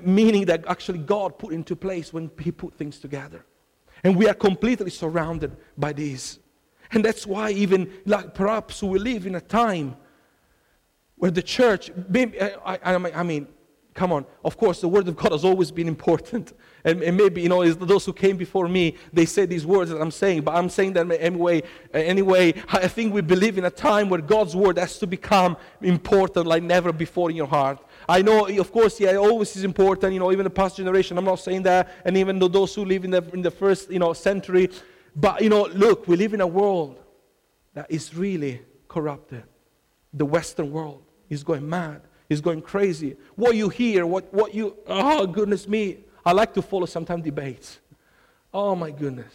meaning that actually God put into place when He put things together. And we are completely surrounded by this. And that's why even, perhaps we live in a time where the church, come on, of course, the Word of God has always been important. And maybe, those who came before me, they say these words that I'm saying, but I'm saying them anyway. Anyway, I think we believe in a time where God's Word has to become important like never before in your heart. I know, of course, it always is important, even the past generation, I'm not saying that, and even though those who live in the first, century. But, look, we live in a world that is really corrupted. The Western world is going mad. It's going crazy. What you hear, what you, oh, goodness me. I like to follow sometimes debates. Oh, my goodness.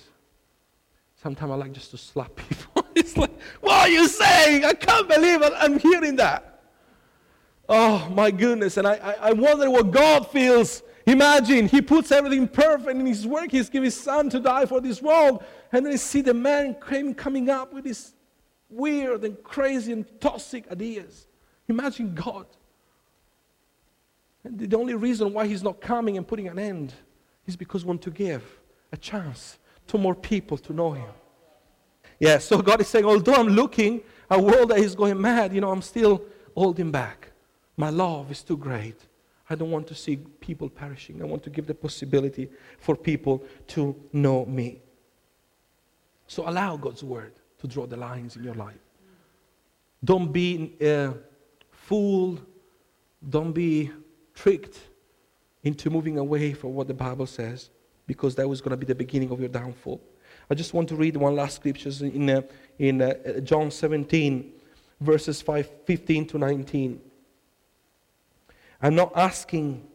Sometimes I like just to slap people. It's like, what are you saying? I can't believe I'm hearing that. Oh, my goodness. And I wonder what God feels. Imagine, He puts everything perfect in His work. He's given His Son to die for this world. And then you see the man coming up with these weird and crazy and toxic ideas. Imagine God. And the only reason why He's not coming and putting an end is because we want to give a chance to more people to know Him. Yeah, so God is saying, although I'm looking at a world that is going mad, I'm still holding back. My love is too great. I don't want to see people perishing. I want to give the possibility for people to know Me. So allow God's Word to draw the lines in your life. Don't be fooled. Don't be tricked into moving away from what the Bible says, because that was going to be the beginning of your downfall. I just want to read one last scripture in John 17, verses 15 to 19. I'm not asking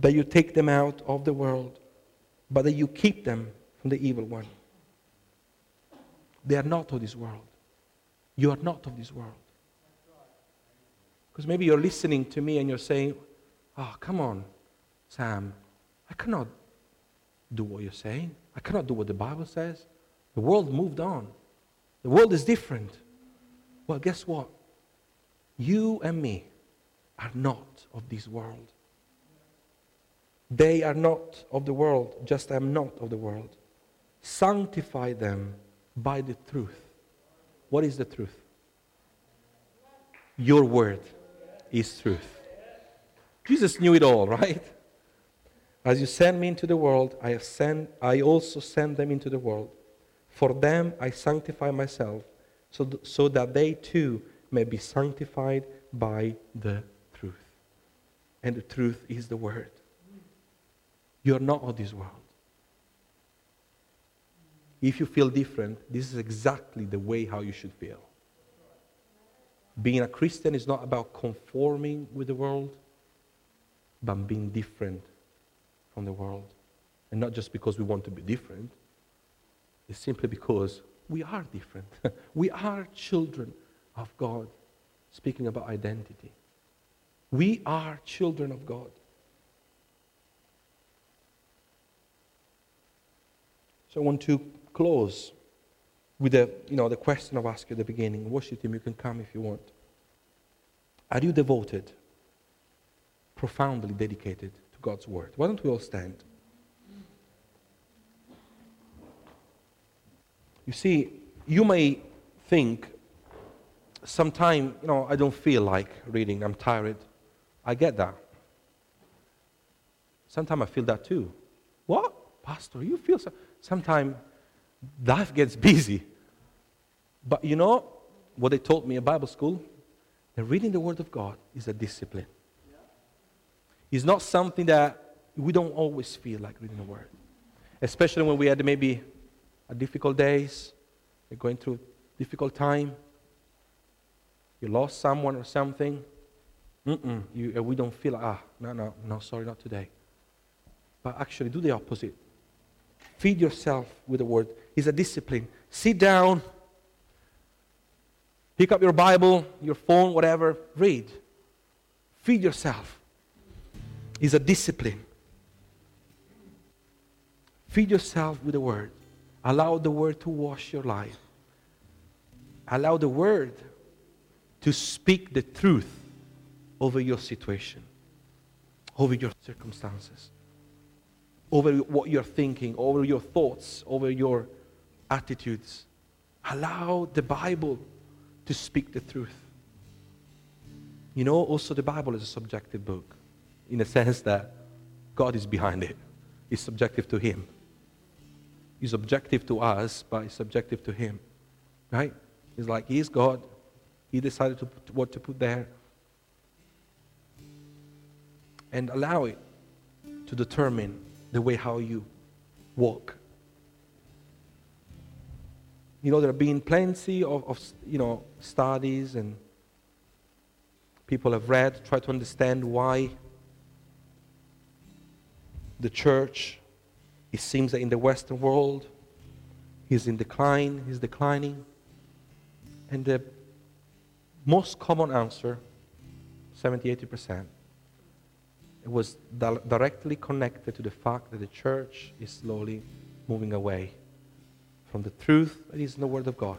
that you take them out of the world, but that you keep them from the evil one. They are not of this world. You are not of this world. Because maybe you're listening to me and you're saying, oh, come on, Sam, I cannot do what you're saying. I cannot do what the Bible says. The world moved on. The world is different. Well, guess what? You and me are not of this world. They are not of the world, just I'm not of the world. Sanctify them by the truth. What is the truth? Your word is truth. Jesus knew it all, right? As you sent Me into the world, I also send them into the world. For them I sanctify Myself, so that they too may be sanctified by the truth. And the truth is the Word. You are not of this world. If you feel different, this is exactly the way how you should feel. Being a Christian is not about conforming with the world, but being different from the world. And not just because we want to be different. It's simply because we are different. We are children of God. Speaking about identity. We are children of God. So I want to close with the question I've asked you at the beginning. Worship team, you can come if you want. Are you devoted, profoundly dedicated to God's word? Why don't we all stand? You see, you may think, sometime, I don't feel like reading, I'm tired. I get that. Sometimes I feel that too. What? Pastor, you feel so? Sometimes life gets busy. But what they taught me at Bible school? That reading the Word of God is a discipline. Yeah. It's not something that we don't always feel like reading the Word. Especially when we had maybe a difficult days, we're going through a difficult time. You lost someone or something. We don't feel like, no, sorry, not today. But actually, do the opposite. Feed yourself with the Word. It's a discipline. Sit down. Pick up your Bible, your phone, whatever. Read. Feed yourself. It's a discipline. Feed yourself with the Word. Allow the Word to wash your life. Allow the Word to speak the truth over your situation, over your circumstances, over what you're thinking, over your thoughts, over your attitudes. Allow the Bible to speak the truth. Also the Bible is a subjective book in the sense that God is behind it. It's subjective to Him. It's objective to us, but it's subjective to Him. Right? It's like He is God. He decided what to put there. And allow it to determine the way how you walk. There have been plenty of studies, and people have read, try to understand why the church, it seems that in the Western world, is declining. And the most common answer, 70-80%, it was directly connected to the fact that the church is slowly moving away from the truth that is in the Word of God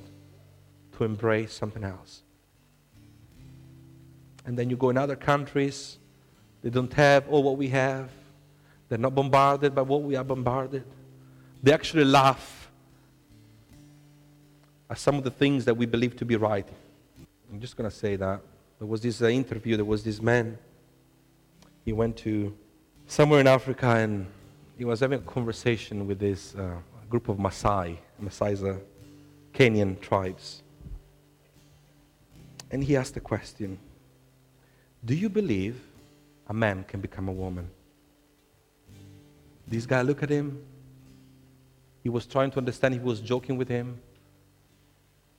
to embrace something else. And then you go in other countries, they don't have all what we have. They're not bombarded by what we are bombarded. They actually laugh at some of the things that we believe to be right. I'm just going to say that. There was this interview, there was this man. He went to somewhere in Africa, and he was having a conversation with this group of Maasai. Maasai's are Kenyan tribes. And he asked the question, do you believe a man can become a woman? This guy looked at him. He was trying to understand if he was joking with him.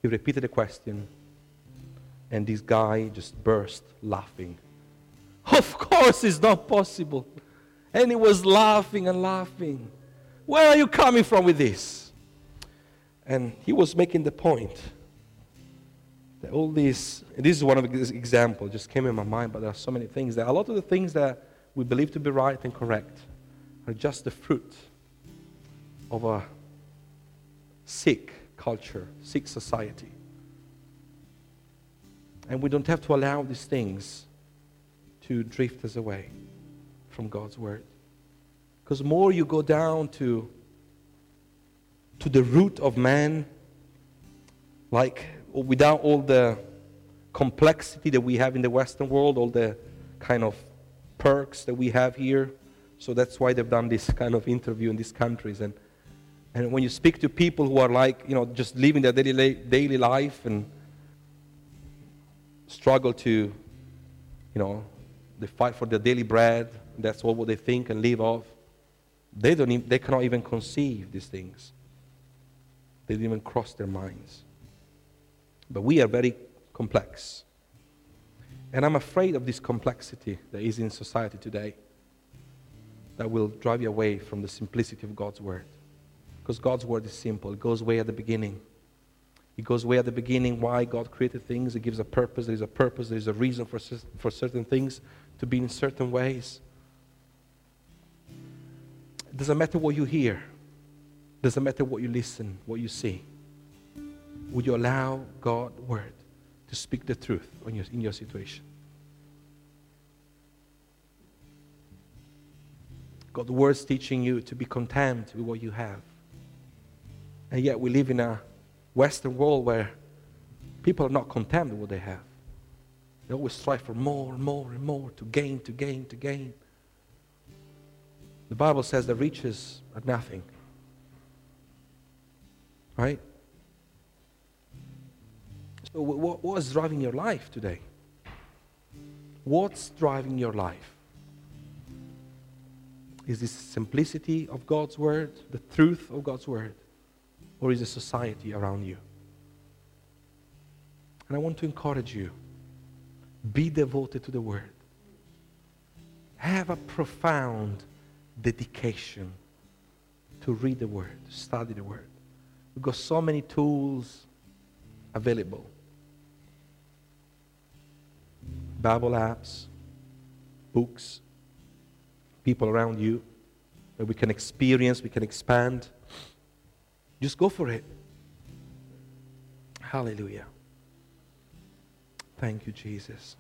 He repeated the question. And this guy just burst laughing. Of course it's not possible. And he was laughing. Where are you coming from with this? And he was making the point that all this, and this is one of the examples, just came in my mind, but there are so many things that a lot of the things that we believe to be right and correct are just the fruit of a sick culture, sick society. And we don't have to allow these things to drift us away from God's Word. Because more you go down to the root of man, like without all the complexity that we have in the Western world, all the kind of perks that we have here. So that's why they've done this kind of interview in these countries. And when you speak to people who are like, just living their daily life and struggle to, they fight for their daily bread. That's all what they think and live off. They cannot even conceive these things. They didn't even cross their minds. But we are very complex. And I'm afraid of this complexity that is in society today that will drive you away from the simplicity of God's Word. Because God's Word is simple. It goes way at the beginning. It goes way at the beginning why God created things. It gives a purpose. There is a purpose. There is a reason for certain things to be in certain ways. It doesn't matter what you hear. It doesn't matter what you listen, what you see. Would you allow God's word to speak the truth in your situation? God's word's teaching you to be content with what you have. And yet we live in a Western world where people are not content with what they have. They always strive for more and more and more, to gain. The Bible says the riches are nothing. Right? So what is driving your life today? What's driving your life? Is this simplicity of God's word, the truth of God's word, or is it society around you? And I want to encourage you, be devoted to the word. Have a profound dedication to read the word, to study the word. We've got so many tools available. Bible apps, books, people around you that we can experience, we can expand. Just go for it. Hallelujah. Thank you, Jesus.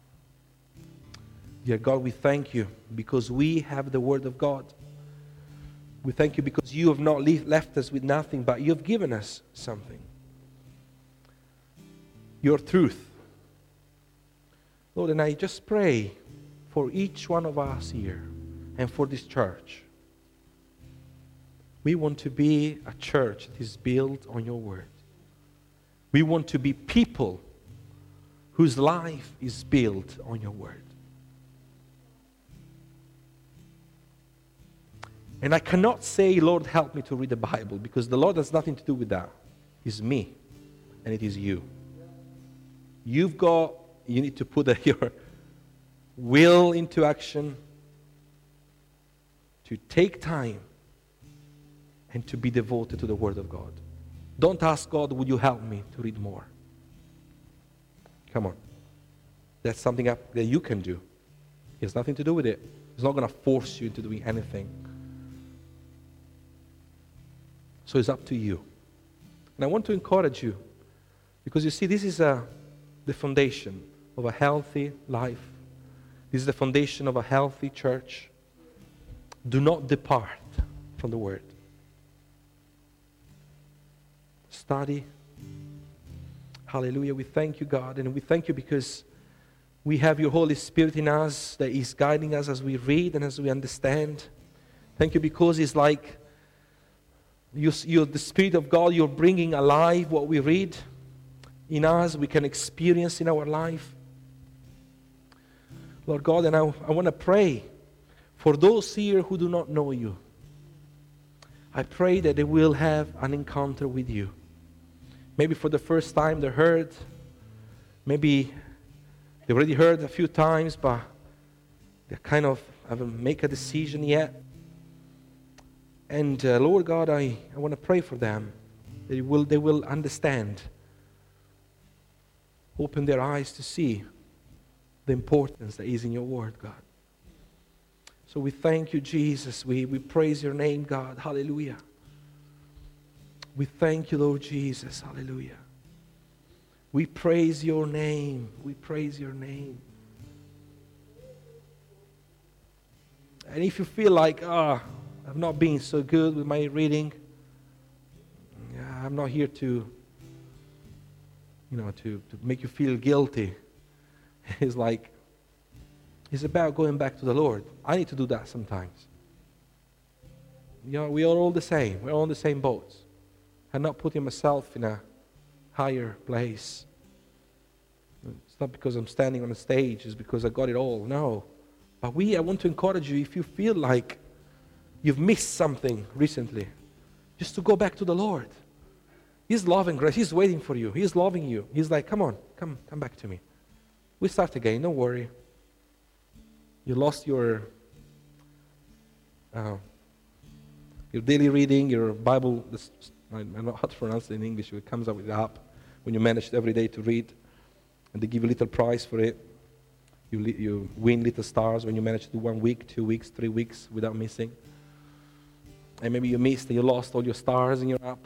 Dear God, we thank you because we have the word of God. We thank you because you have not left us with nothing, but you have given us something. Your truth. Lord, and I just pray for each one of us here and for this church. We want to be a church that is built on your word. We want to be people whose life is built on your word. And I cannot say, Lord, help me to read the Bible, because the Lord has nothing to do with that. It's me, and it is you. You need to put your will into action, to take time, and to be devoted to the Word of God. Don't ask God, would you help me to read more? Come on. That's something that you can do. It has nothing to do with it. It's not going to force you into doing anything. So it's up to you. And I want to encourage you, because you see, this is the foundation of a healthy life. This is the foundation of a healthy church. Do not depart from the Word. Study. Hallelujah. We thank you, God, and we thank you because we have your Holy Spirit in us that is guiding us as we read and as we understand. Thank you because it's like you're the Spirit of God. You're bringing alive what we read in us, we can experience in our life. Lord God, and I want to pray for those here who do not know you. I pray that they will have an encounter with you. Maybe for the first time they heard, maybe they already heard a few times, but they kind of haven't made a decision yet. And Lord God, I want to pray for them, that they will understand. Open their eyes to see the importance that is in your word, God. So we thank you, Jesus. We praise your name, God. Hallelujah. We thank you, Lord Jesus. Hallelujah. We praise your name. We praise your name. And if you feel like, I've not been so good with my reading, I'm not here to to make you feel guilty. It's about going back to the Lord. I need to do that sometimes. We are all the same. We're all in the same boats. I'm not putting myself in a higher place. It's not because I'm standing on a stage. It's because I got it all. No. But I want to encourage you, if you feel like you've missed something recently, just to go back to the Lord. His love and grace, He's waiting for you. He's loving you. He's like, come on, come back to me. We start again, don't worry. You lost your daily reading, your Bible. I don't know how to pronounce it in English. It comes up with the app when you manage every day to read, and they give you a little prize for it. You win little stars when you manage to do 1 week, 2 weeks, 3 weeks without missing. And maybe you missed and you lost all your stars in your app.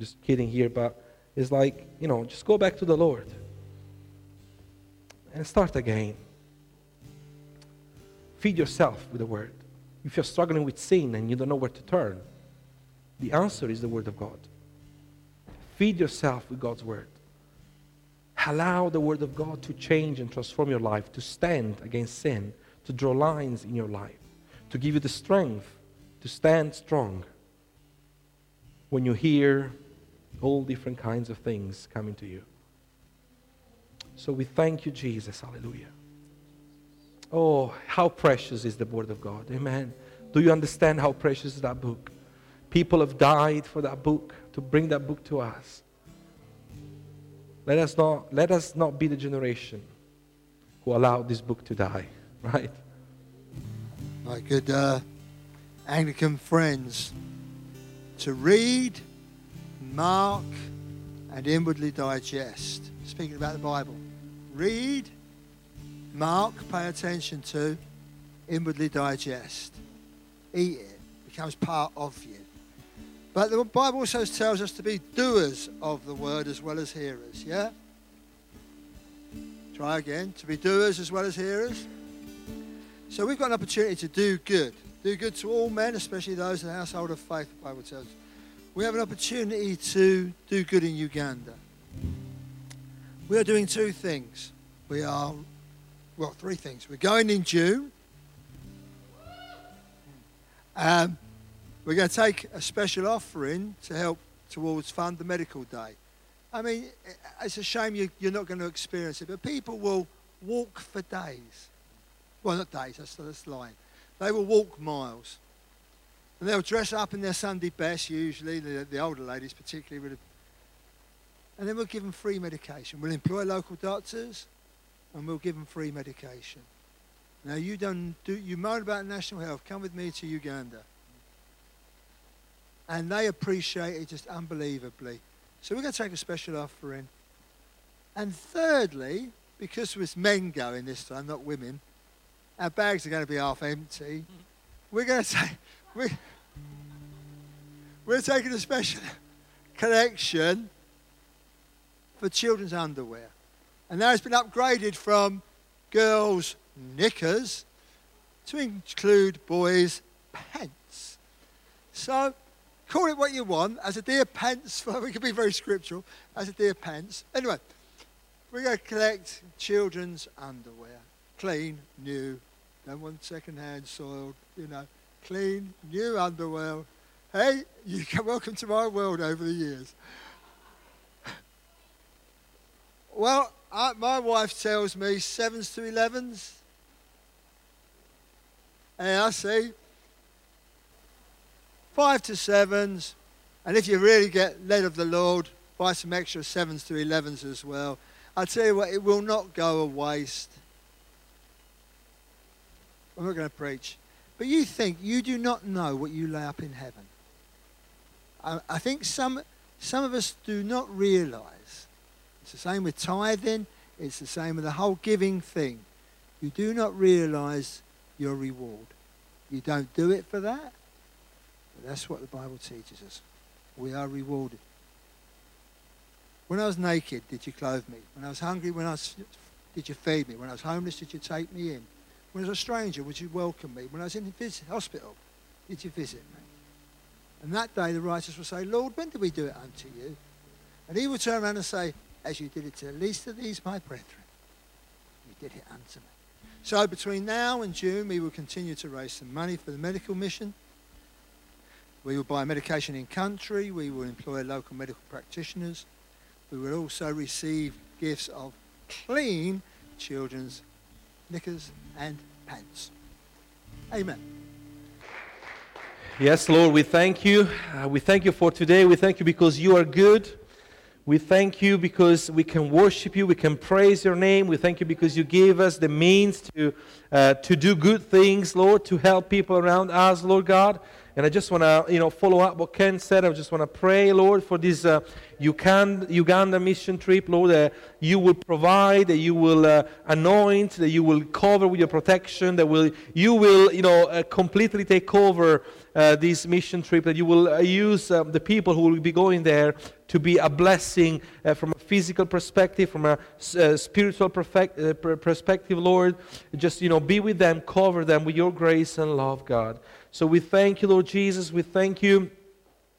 Just kidding here, but is like, you know, just go back to the Lord and start again. Feed yourself with the Word. If you're struggling with sin and you don't know where to turn, the answer is the Word of God. Feed yourself with God's Word. Allow the Word of God to change and transform your life, to stand against sin, to draw lines in your life, to give you the strength to stand strong when you hear all different kinds of things coming to you. So we thank you, Jesus. Hallelujah. Oh, how precious is the Word of God. Amen. Do you understand how precious is that book? People have died for that book, to bring that book to us. Let us not be the generation who allowed this book to die, right? My good Anglican friends, to read, mark, and inwardly digest. Speaking about the Bible. Read, mark, pay attention to, inwardly digest. Eat it. It becomes part of you. But the Bible also tells us to be doers of the word as well as hearers, yeah? Try again. To be doers as well as hearers. So we've got an opportunity to do good. Do good to all men, especially those in the household of faith, the Bible tells us. We have an opportunity to do good in Uganda. We are doing two things. Three things. We're going in June. We're going to take a special offering to help towards fund the medical day. I mean, it's a shame you're not going to experience it, but people will walk for days. Well, not days, that's lying. They will walk miles. And they'll dress up in their Sunday best, usually, the older ladies particularly. And then we'll give them free medication. We'll employ local doctors, and we'll give them free medication. Now, you moan about national health. Come with me to Uganda. And they appreciate it just unbelievably. So we're going to take a special offering. And thirdly, because it was men going this time, not women, our bags are going to be half empty. We're going to take... We're taking a special collection for children's underwear. And now it's been upgraded from girls' knickers to include boys' pants. So call it what you want, as a dear pants, we could be very scriptural, as a dear pants. Anyway, we're going to collect children's underwear. Clean, new, don't want second-hand soiled, Clean, new underwear. Hey, welcome to my world over the years. Well, my wife tells me 7s to 11s. Hey, I see. 5 to 7s. And if you really get led of the Lord, buy some extra 7s to 11s as well. I tell you what, it will not go a waste. I'm not going to preach. But you think you do not know what you lay up in heaven. I think some of us do not realise. It's the same with tithing. It's the same with the whole giving thing. You do not realise your reward. You don't do it for that. But that's what the Bible teaches us. We are rewarded. When I was naked, did you clothe me? When I was hungry, did you feed me? When I was homeless, did you take me in? When I was a stranger, would you welcome me? When I was in hospital, did you visit me? And that day the righteous will say, Lord, when did we do it unto you? And he will turn around and say, as you did it to the least of these, my brethren, you did it unto me. So between now and June, we will continue to raise some money for the medical mission. We will buy medication in country. We will employ local medical practitioners. We will also receive gifts of clean children's knickers and pants. Amen. Yes, Lord, we thank you. We thank you for today. We thank you because you are good. We thank you because we can worship you. We can praise your name. We thank you because you gave us the means to do good things, Lord, to help people around us, Lord God. And I just want to, follow up what Ken said. I just want to pray, Lord, for this Uganda mission trip, Lord, that you will provide, that you will anoint, that you will cover with your protection, that you will completely take over this mission trip, that you will use the people who will be going there to be a blessing from a physical perspective, from a spiritual perspective, Lord. Just, be with them, cover them with your grace and love, God. So we thank you, Lord Jesus. We thank you.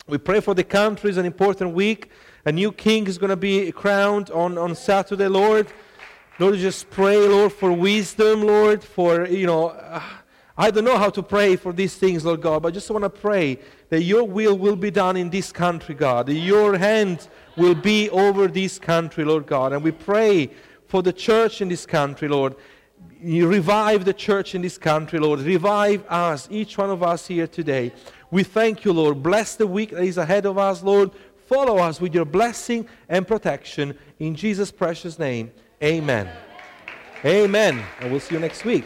We pray for the country. It's an important week. A new king is going to be crowned on Saturday, Lord. Lord, just pray, Lord, for wisdom, Lord, for, I don't know how to pray for these things, Lord God, but I just want to pray that your will be done in this country, God. That your hand will be over this country, Lord God. And we pray for the church in this country, Lord. You revive the church in this country, Lord. Revive us, each one of us here today. We thank you, Lord. Bless the week that is ahead of us, Lord. Follow us with your blessing and protection. In Jesus' precious name, amen. Amen. And we'll see you next week.